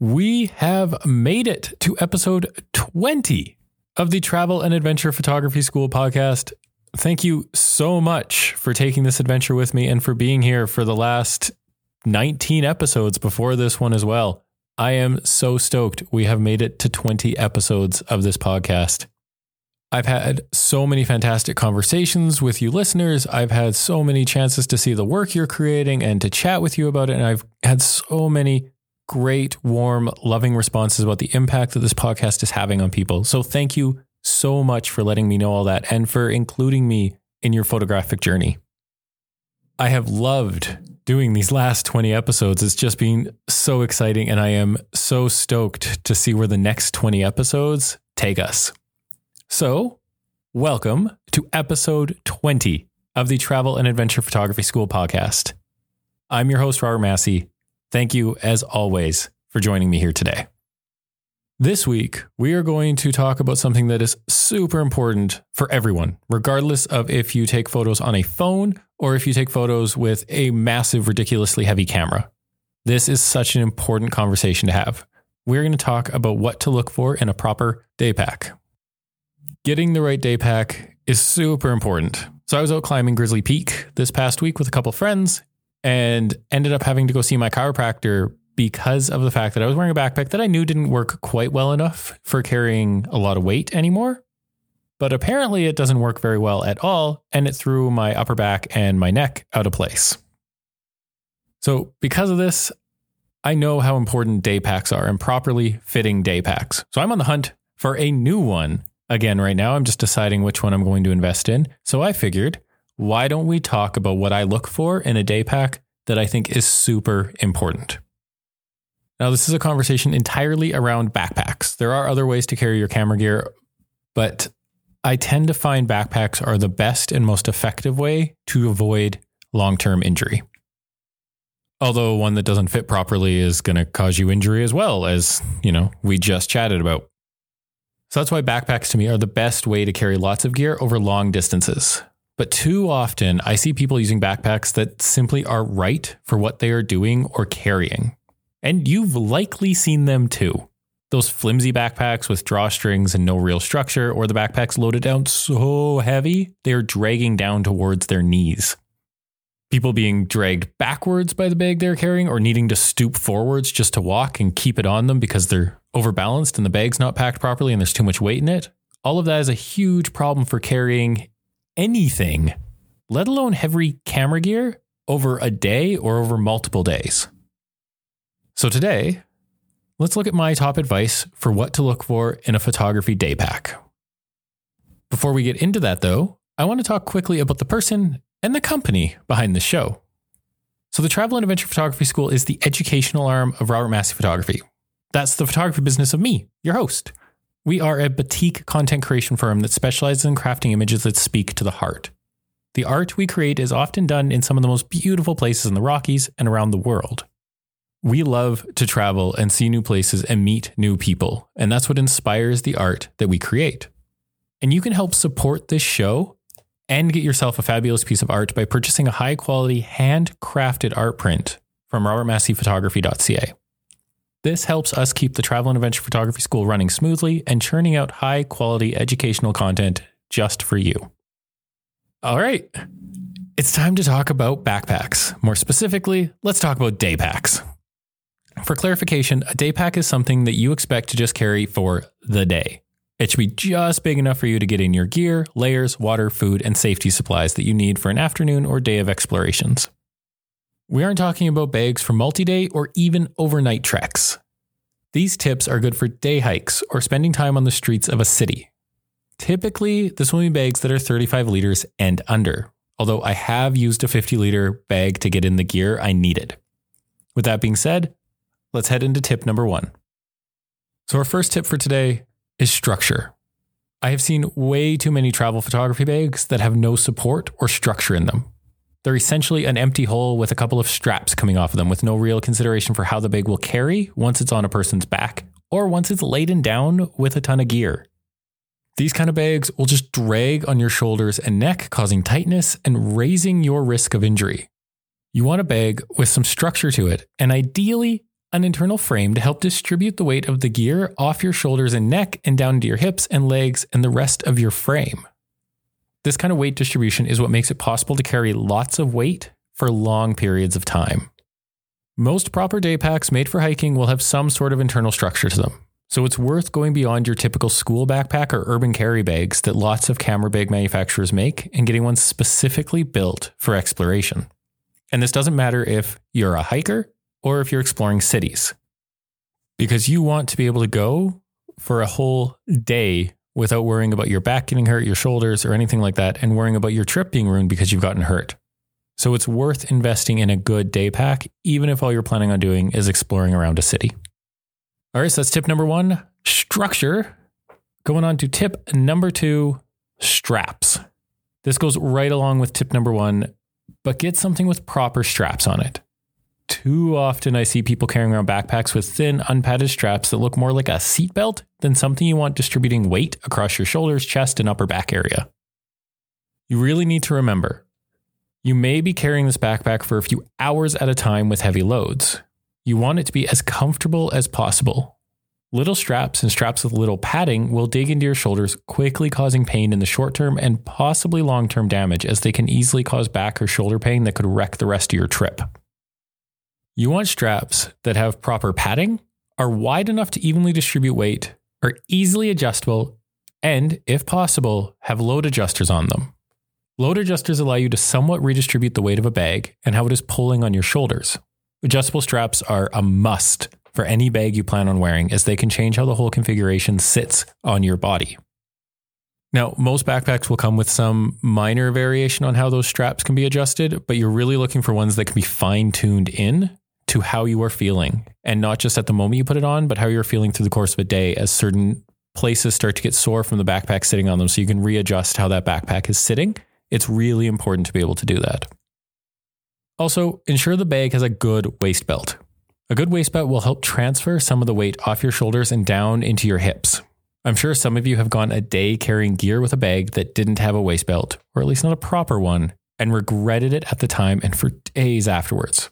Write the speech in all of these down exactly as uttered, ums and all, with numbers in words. We have made it to episode twenty of the Travel and Adventure Photography School podcast. Thank you so much for taking this adventure with me and for being here for the last nineteen episodes before this one as well. I am so stoked we have made it to twenty episodes of this podcast. I've had so many fantastic conversations with you listeners. I've had so many chances to see the work you're creating and to chat with you about it. And I've had so many great, warm, loving responses about the impact that this podcast is having on people. So thank you so much for letting me know all that and for including me in your photographic journey. I have loved doing these last twenty episodes. It's just been so exciting, and I am so stoked to see where the next twenty episodes take us. So, welcome to episode twenty of the Travel and Adventure Photography School podcast. I'm your host, Robert Massey. Thank you, as always, for joining me here today. This week, we are going to talk about something that is super important for everyone, regardless of if you take photos on a phone or if you take photos with a massive, ridiculously heavy camera. This is such an important conversation to have. We're going to talk about what to look for in a proper day pack. Getting the right day pack is super important. So I was out climbing Grizzly Peak this past week with a couple of friends and ended up having to go see my chiropractor because of the fact that I was wearing a backpack that I knew didn't work quite well enough for carrying a lot of weight anymore. But apparently it doesn't work very well at all, and it threw my upper back and my neck out of place. So because of this, I know how important day packs are and properly fitting day packs. So I'm on the hunt for a new one. Again, right now, I'm just deciding which one I'm going to invest in. So I figured, why don't we talk about what I look for in a day pack that I think is super important? Now, this is a conversation entirely around backpacks. There are other ways to carry your camera gear, but I tend to find backpacks are the best and most effective way to avoid long-term injury. Although one that doesn't fit properly is going to cause you injury as well, as, you know, we just chatted about. So that's why backpacks to me are the best way to carry lots of gear over long distances. But too often I see people using backpacks that simply are right for what they are doing or carrying. And you've likely seen them too. Those flimsy backpacks with drawstrings and no real structure, or the backpacks loaded down so heavy, they are dragging down towards their knees. People being dragged backwards by the bag they're carrying, or needing to stoop forwards just to walk and keep it on them because they're overbalanced and the bag's not packed properly and there's too much weight in it. All of that is a huge problem for carrying anything, let alone heavy camera gear, over a day or over multiple days. So today, let's look at my top advice for what to look for in a photography day pack. Before we get into that though, I want to talk quickly about the person and the company behind the show. So the Travel and Adventure Photography School is the educational arm of Robert Massey Photography. That's the photography business of me, your host. We are a boutique content creation firm that specializes in crafting images that speak to the heart. The art we create is often done in some of the most beautiful places in the Rockies and around the world. We love to travel and see new places and meet new people, and that's what inspires the art that we create. And you can help support this show and get yourself a fabulous piece of art by purchasing a high-quality, handcrafted art print from Robert Massey Photography dot c a. This helps us keep the Travel and Adventure Photography School running smoothly and churning out high-quality educational content just for you. All right, it's time to talk about backpacks. More specifically, let's talk about day packs. For clarification, a day pack is something that you expect to just carry for the day. It should be just big enough for you to get in your gear, layers, water, food, and safety supplies that you need for an afternoon or day of explorations. We aren't talking about bags for multi-day or even overnight treks. These tips are good for day hikes or spending time on the streets of a city. Typically, this will be bags that are thirty-five liters and under, although I have used a fifty liter bag to get in the gear I needed. With that being said, let's head into tip number one. So our first tip for today is structure. I have seen way too many travel photography bags that have no support or structure in them. They're essentially an empty hole with a couple of straps coming off of them with no real consideration for how the bag will carry once it's on a person's back or once it's laden down with a ton of gear. These kind of bags will just drag on your shoulders and neck, causing tightness and raising your risk of injury. You want a bag with some structure to it, and ideally an internal frame to help distribute the weight of the gear off your shoulders and neck and down to your hips and legs and the rest of your frame. This kind of weight distribution is what makes it possible to carry lots of weight for long periods of time. Most proper day packs made for hiking will have some sort of internal structure to them, so it's worth going beyond your typical school backpack or urban carry bags that lots of camera bag manufacturers make and getting one specifically built for exploration. And this doesn't matter if you're a hiker or if you're exploring cities, because you want to be able to go for a whole day without worrying about your back getting hurt, your shoulders or anything like that, and worrying about your trip being ruined because you've gotten hurt. So it's worth investing in a good day pack, even if all you're planning on doing is exploring around a city. All right, so that's tip number one, structure. Going on to tip number two, straps. This goes right along with tip number one, but get something with proper straps on it. Too often I see people carrying around backpacks with thin, unpadded straps that look more like a seatbelt than something you want distributing weight across your shoulders, chest, and upper back area. You really need to remember, you may be carrying this backpack for a few hours at a time with heavy loads. You want it to be as comfortable as possible. Little straps and straps with little padding will dig into your shoulders, quickly causing pain in the short term and possibly long-term damage, as they can easily cause back or shoulder pain that could wreck the rest of your trip. You want straps that have proper padding, are wide enough to evenly distribute weight, are easily adjustable, and, if possible, have load adjusters on them. Load adjusters allow you to somewhat redistribute the weight of a bag and how it is pulling on your shoulders. Adjustable straps are a must for any bag you plan on wearing, as they can change how the whole configuration sits on your body. Now, most backpacks will come with some minor variation on how those straps can be adjusted, but you're really looking for ones that can be fine-tuned in to how you are feeling, and not just at the moment you put it on, but how you're feeling through the course of a day, as certain places start to get sore from the backpack sitting on them, so you can readjust how that backpack is sitting. It's really important to be able to do that. Also, ensure the bag has a good waist belt. A good waist belt will help transfer some of the weight off your shoulders and down into your hips. I'm sure some of you have gone a day carrying gear with a bag that didn't have a waist belt, or at least not a proper one, and regretted it at the time and for days afterwards.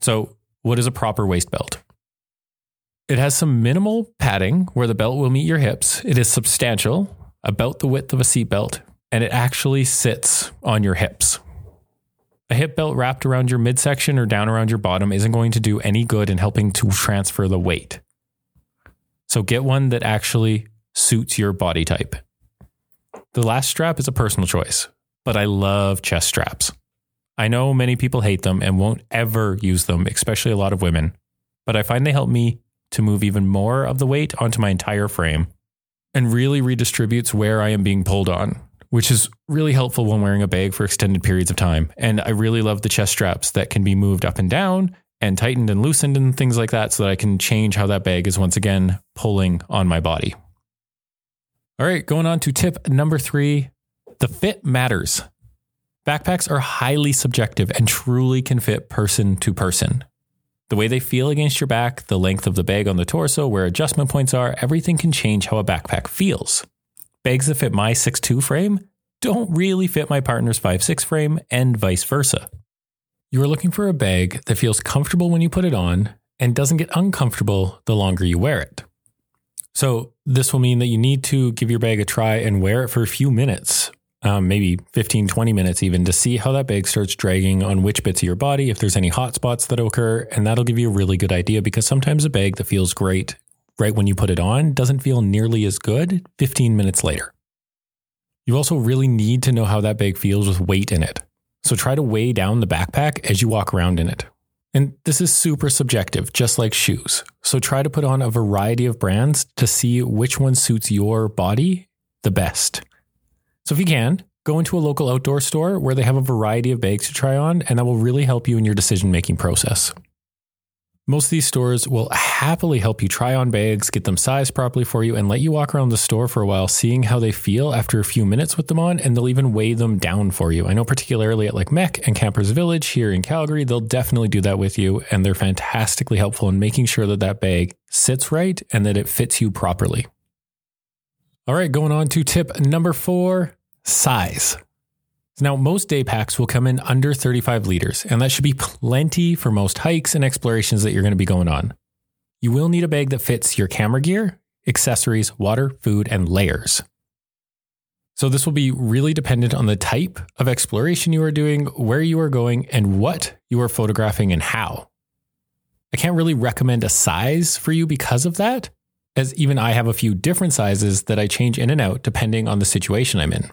So, what is a proper waist belt? It has some minimal padding where the belt will meet your hips. It is substantial, about the width of a seat belt, and it actually sits on your hips. A hip belt wrapped around your midsection or down around your bottom isn't going to do any good in helping to transfer the weight. So get one that actually suits your body type. The last strap is a personal choice, but I love chest straps. I know many people hate them and won't ever use them, especially a lot of women, but I find they help me to move even more of the weight onto my entire frame and really redistributes where I am being pulled on, which is really helpful when wearing a bag for extended periods of time. And I really love the chest straps that can be moved up and down and tightened and loosened and things like that, so that I can change how that bag is once again pulling on my body. All right, going on to tip number three, the fit matters. Backpacks are highly subjective and truly can fit person to person. The way they feel against your back, the length of the bag on the torso, where adjustment points are, everything can change how a backpack feels. Bags that fit my six two frame don't really fit my partner's five six frame, and vice versa. You're looking for a bag that feels comfortable when you put it on and doesn't get uncomfortable the longer you wear it. So this will mean that you need to give your bag a try and wear it for a few minutes, um, maybe fifteen, twenty minutes even, to see how that bag starts dragging on which bits of your body, if there's any hot spots that occur, and that'll give you a really good idea, because sometimes a bag that feels great right when you put it on doesn't feel nearly as good fifteen minutes later. You also really need to know how that bag feels with weight in it. So try to weigh down the backpack as you walk around in it. And this is super subjective, just like shoes. So try to put on a variety of brands to see which one suits your body the best. So if you can, go into a local outdoor store where they have a variety of bags to try on, and that will really help you in your decision-making process. Most of these stores will happily help you try on bags, get them sized properly for you, and let you walk around the store for a while, seeing how they feel after a few minutes with them on, and they'll even weigh them down for you. I know particularly at like M E C and Campers Village here in Calgary, they'll definitely do that with you, and they're fantastically helpful in making sure that that bag sits right and that it fits you properly. All right, going on to tip number four, size. Now, most day packs will come in under thirty-five liters, and that should be plenty for most hikes and explorations that you're going to be going on. You will need a bag that fits your camera gear, accessories, water, food, and layers. So this will be really dependent on the type of exploration you are doing, where you are going, and what you are photographing and how. I can't really recommend a size for you because of that, as even I have a few different sizes that I change in and out depending on the situation I'm in.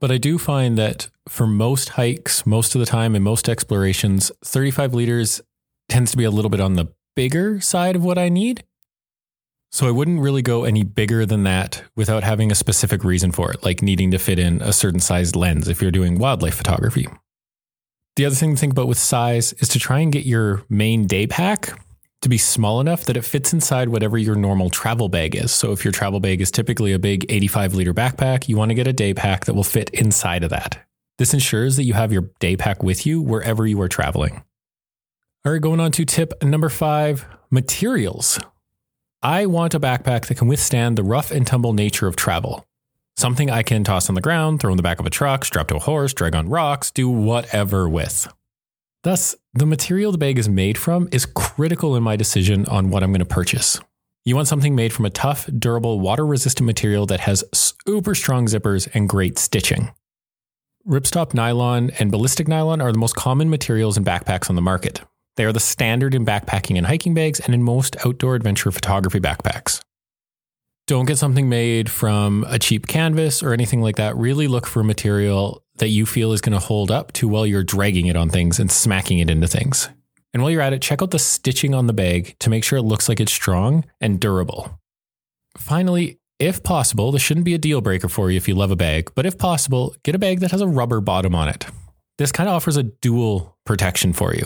But I do find that for most hikes, most of the time and most explorations, thirty-five liters tends to be a little bit on the bigger side of what I need. So I wouldn't really go any bigger than that without having a specific reason for it, like needing to fit in a certain sized lens if you're doing wildlife photography. The other thing to think about with size is to try and get your main day pack to be small enough that it fits inside whatever your normal travel bag is. So if your travel bag is typically a big eighty-five liter backpack, you want to get a day pack that will fit inside of that. This ensures that you have your day pack with you wherever you are traveling. All right, going on to tip number five, materials. I want a backpack that can withstand the rough and tumble nature of travel. Something I can toss on the ground, throw in the back of a truck, strap to a horse, drag on rocks, do whatever with. Thus, the material the bag is made from is critical in my decision on what I'm going to purchase. You want something made from a tough, durable, water-resistant material that has super strong zippers and great stitching. Ripstop nylon and ballistic nylon are the most common materials in backpacks on the market. They are the standard in backpacking and hiking bags and in most outdoor adventure photography backpacks. Don't get something made from a cheap canvas or anything like that. Really look for material that you feel is going to hold up to while you're dragging it on things and smacking it into things. And while you're at it, check out the stitching on the bag to make sure it looks like it's strong and durable. Finally, if possible, this shouldn't be a deal breaker for you if you love a bag, but if possible, get a bag that has a rubber bottom on it. This kind of offers a dual protection for you.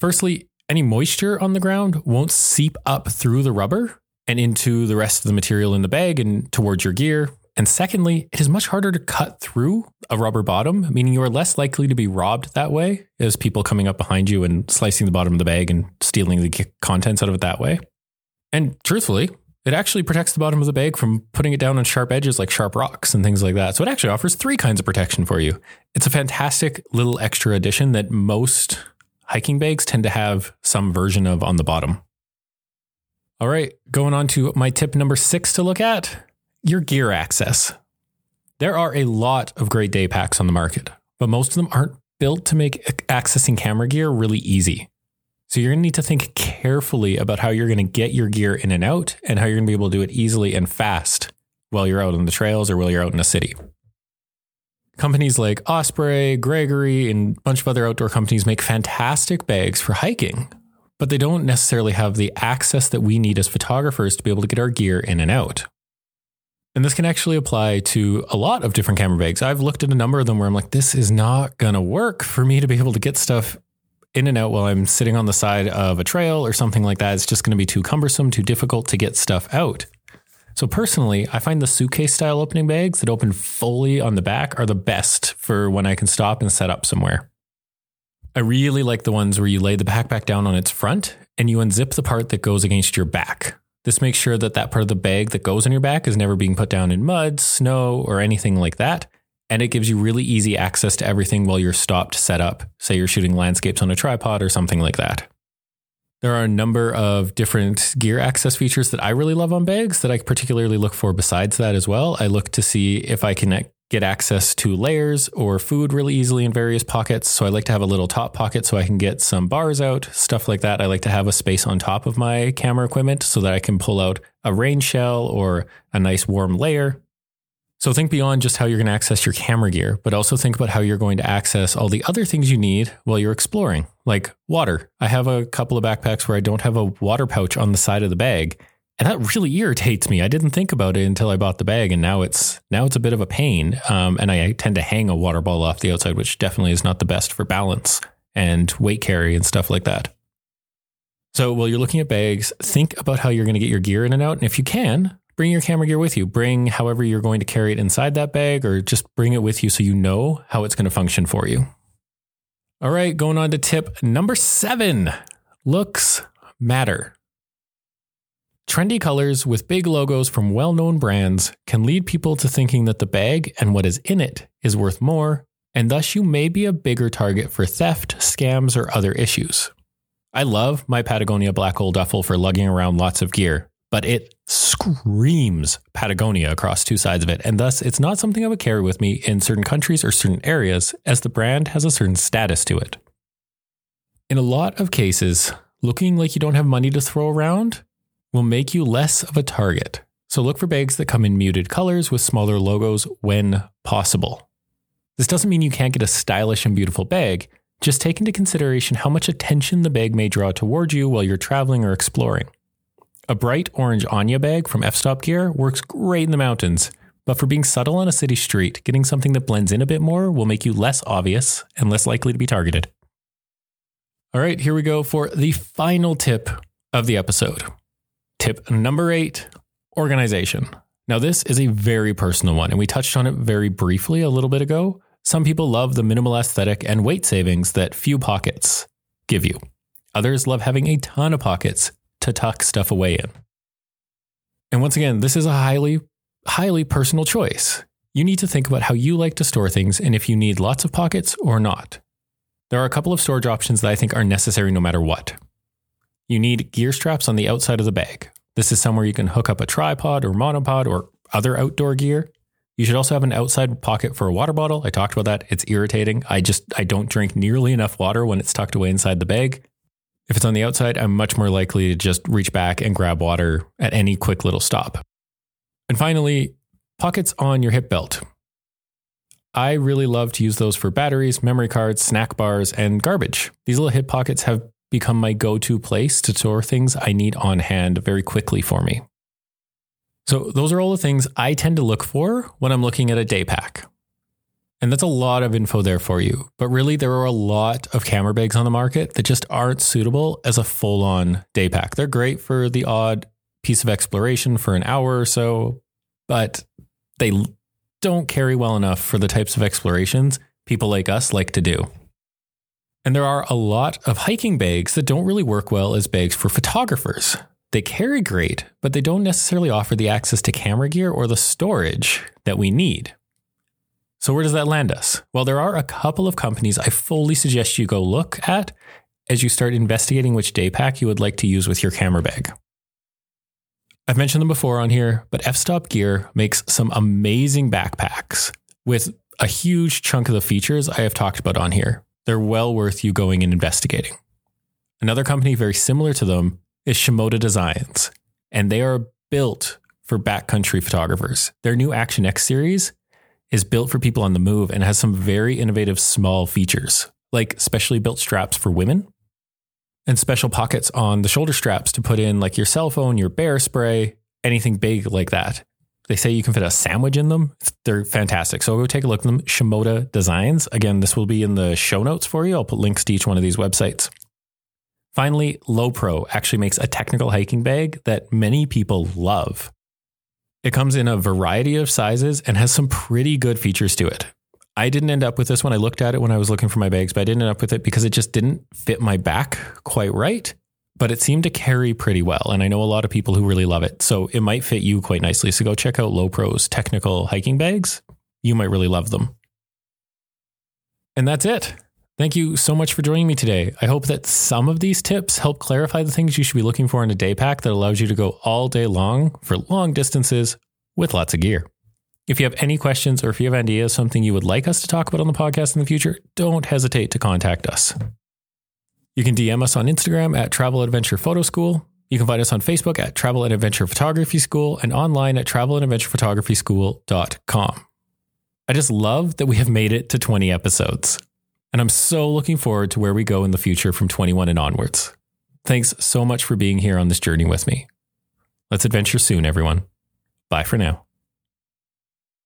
Firstly, any moisture on the ground won't seep up through the rubber and into the rest of the material in the bag and towards your gear. And secondly, it is much harder to cut through a rubber bottom, meaning you are less likely to be robbed that way as people coming up behind you and slicing the bottom of the bag and stealing the contents out of it that way. And truthfully, it actually protects the bottom of the bag from putting it down on sharp edges like sharp rocks and things like that. So it actually offers three kinds of protection for you. It's a fantastic little extra addition that most hiking bags tend to have some version of on the bottom. All right, going on to my tip number six to look at, your gear access. There are a lot of great day packs on the market, but most of them aren't built to make accessing camera gear really easy. So you're going to need to think carefully about how you're going to get your gear in and out and how you're going to be able to do it easily and fast while you're out on the trails or while you're out in a city. Companies like Osprey, Gregory, and a bunch of other outdoor companies make fantastic bags for hiking, but they don't necessarily have the access that we need as photographers to be able to get our gear in and out. And this can actually apply to a lot of different camera bags. I've looked at a number of them where I'm like, this is not going to work for me to be able to get stuff in and out while I'm sitting on the side of a trail or something like that. It's just going to be too cumbersome, too difficult to get stuff out. So personally, I find the suitcase style opening bags that open fully on the back are the best for when I can stop and set up somewhere. I really like the ones where you lay the backpack down on its front and you unzip the part that goes against your back. This makes sure that that part of the bag that goes on your back is never being put down in mud, snow, or anything like that. And it gives you really easy access to everything while you're stopped, set up. Say you're shooting landscapes on a tripod or something like that. There are a number of different gear access features that I really love on bags that I particularly look for besides that as well. I look to see if I can get access to layers or food really easily in various pockets. So I like to have a little top pocket so I can get some bars out, stuff like that. I like to have a space on top of my camera equipment so that I can pull out a rain shell or a nice warm layer. So think beyond just how you're going to access your camera gear, but also think about how you're going to access all the other things you need while you're exploring, like water. I have a couple of backpacks where I don't have a water pouch on the side of the bag, and that really irritates me. I didn't think about it until I bought the bag, and now it's now it's a bit of a pain, um, and I tend to hang a water bottle off the outside, which definitely is not the best for balance and weight carry and stuff like that. So while you're looking at bags, think about how you're going to get your gear in and out, and if you can, bring your camera gear with you. Bring however you're going to carry it inside that bag, or just bring it with you so you know how it's going to function for you. All right, going on to tip number seven. Looks matter. Trendy colors with big logos from well-known brands can lead people to thinking that the bag and what is in it is worth more, and thus you may be a bigger target for theft, scams, or other issues. I love my Patagonia Black Hole Duffel for lugging around lots of gear, but it screams Patagonia across two sides of it, and thus it's not something I would carry with me in certain countries or certain areas, as the brand has a certain status to it. In a lot of cases, looking like you don't have money to throw around will make you less of a target, so look for bags that come in muted colors with smaller logos when possible. This doesn't mean you can't get a stylish and beautiful bag, just take into consideration how much attention the bag may draw toward you while you're traveling or exploring. A bright orange Anya bag from F-Stop Gear works great in the mountains, but for being subtle on a city street, getting something that blends in a bit more will make you less obvious and less likely to be targeted. All right, here we go for the final tip of the episode. Tip number eight, organization. Now, this is a very personal one, and we touched on it very briefly a little bit ago. Some people love the minimal aesthetic and weight savings that few pockets give you. Others love having a ton of pockets to tuck stuff away in. And once again, this is a highly, highly personal choice. You need to think about how you like to store things and if you need lots of pockets or not. There are a couple of storage options that I think are necessary no matter what. You need gear straps on the outside of the bag. This is somewhere you can hook up a tripod or monopod or other outdoor gear. You should also have an outside pocket for a water bottle. I talked about that. It's irritating. I just, I don't drink nearly enough water when it's tucked away inside the bag. If it's on the outside, I'm much more likely to just reach back and grab water at any quick little stop. And finally, pockets on your hip belt. I really love to use those for batteries, memory cards, snack bars, and garbage. These little hip pockets have become my go-to place to store things I need on hand very quickly for me. So those are all the things I tend to look for when I'm looking at a day pack. And that's a lot of info there for you. But really, there are a lot of camera bags on the market that just aren't suitable as a full-on day pack. They're great for the odd piece of exploration for an hour or so, but they don't carry well enough for the types of explorations people like us like to do. And there are a lot of hiking bags that don't really work well as bags for photographers. They carry great, but they don't necessarily offer the access to camera gear or the storage that we need. So where does that land us? Well, there are a couple of companies I fully suggest you go look at as you start investigating which day pack you would like to use with your camera bag. I've mentioned them before on here, but F-Stop Gear makes some amazing backpacks with a huge chunk of the features I have talked about on here. They're well worth you going and investigating. Another company very similar to them is Shimoda Designs, and they are built for backcountry photographers. Their new Action X series is built for people on the move and has some very innovative small features, like specially built straps for women and special pockets on the shoulder straps to put in like your cell phone, your bear spray, anything big like that. They say you can fit a sandwich in them. They're fantastic. So go take a look at them. Shimoda Designs. Again, this will be in the show notes for you. I'll put links to each one of these websites. Finally, Lowepro actually makes a technical hiking bag that many people love. It comes in a variety of sizes and has some pretty good features to it. I didn't end up with this one. I looked at it when I was looking for my bags, but I didn't end up with it because it just didn't fit my back quite right. But it seemed to carry pretty well, and I know a lot of people who really love it, so it might fit you quite nicely. So go check out Lowepro's technical hiking bags. You might really love them. And that's it. Thank you so much for joining me today. I hope that some of these tips help clarify the things you should be looking for in a day pack that allows you to go all day long for long distances with lots of gear. If you have any questions or if you have ideas, something you would like us to talk about on the podcast in the future, don't hesitate to contact us. You can D M us on Instagram at Travel Adventure Photo School. You can find us on Facebook at Travel and Adventure Photography School and online at travel and adventure photography school dot com. I just love that we have made it to twenty episodes, and I'm so looking forward to where we go in the future from twenty-one and onwards. Thanks so much for being here on this journey with me. Let's adventure soon, everyone. Bye for now.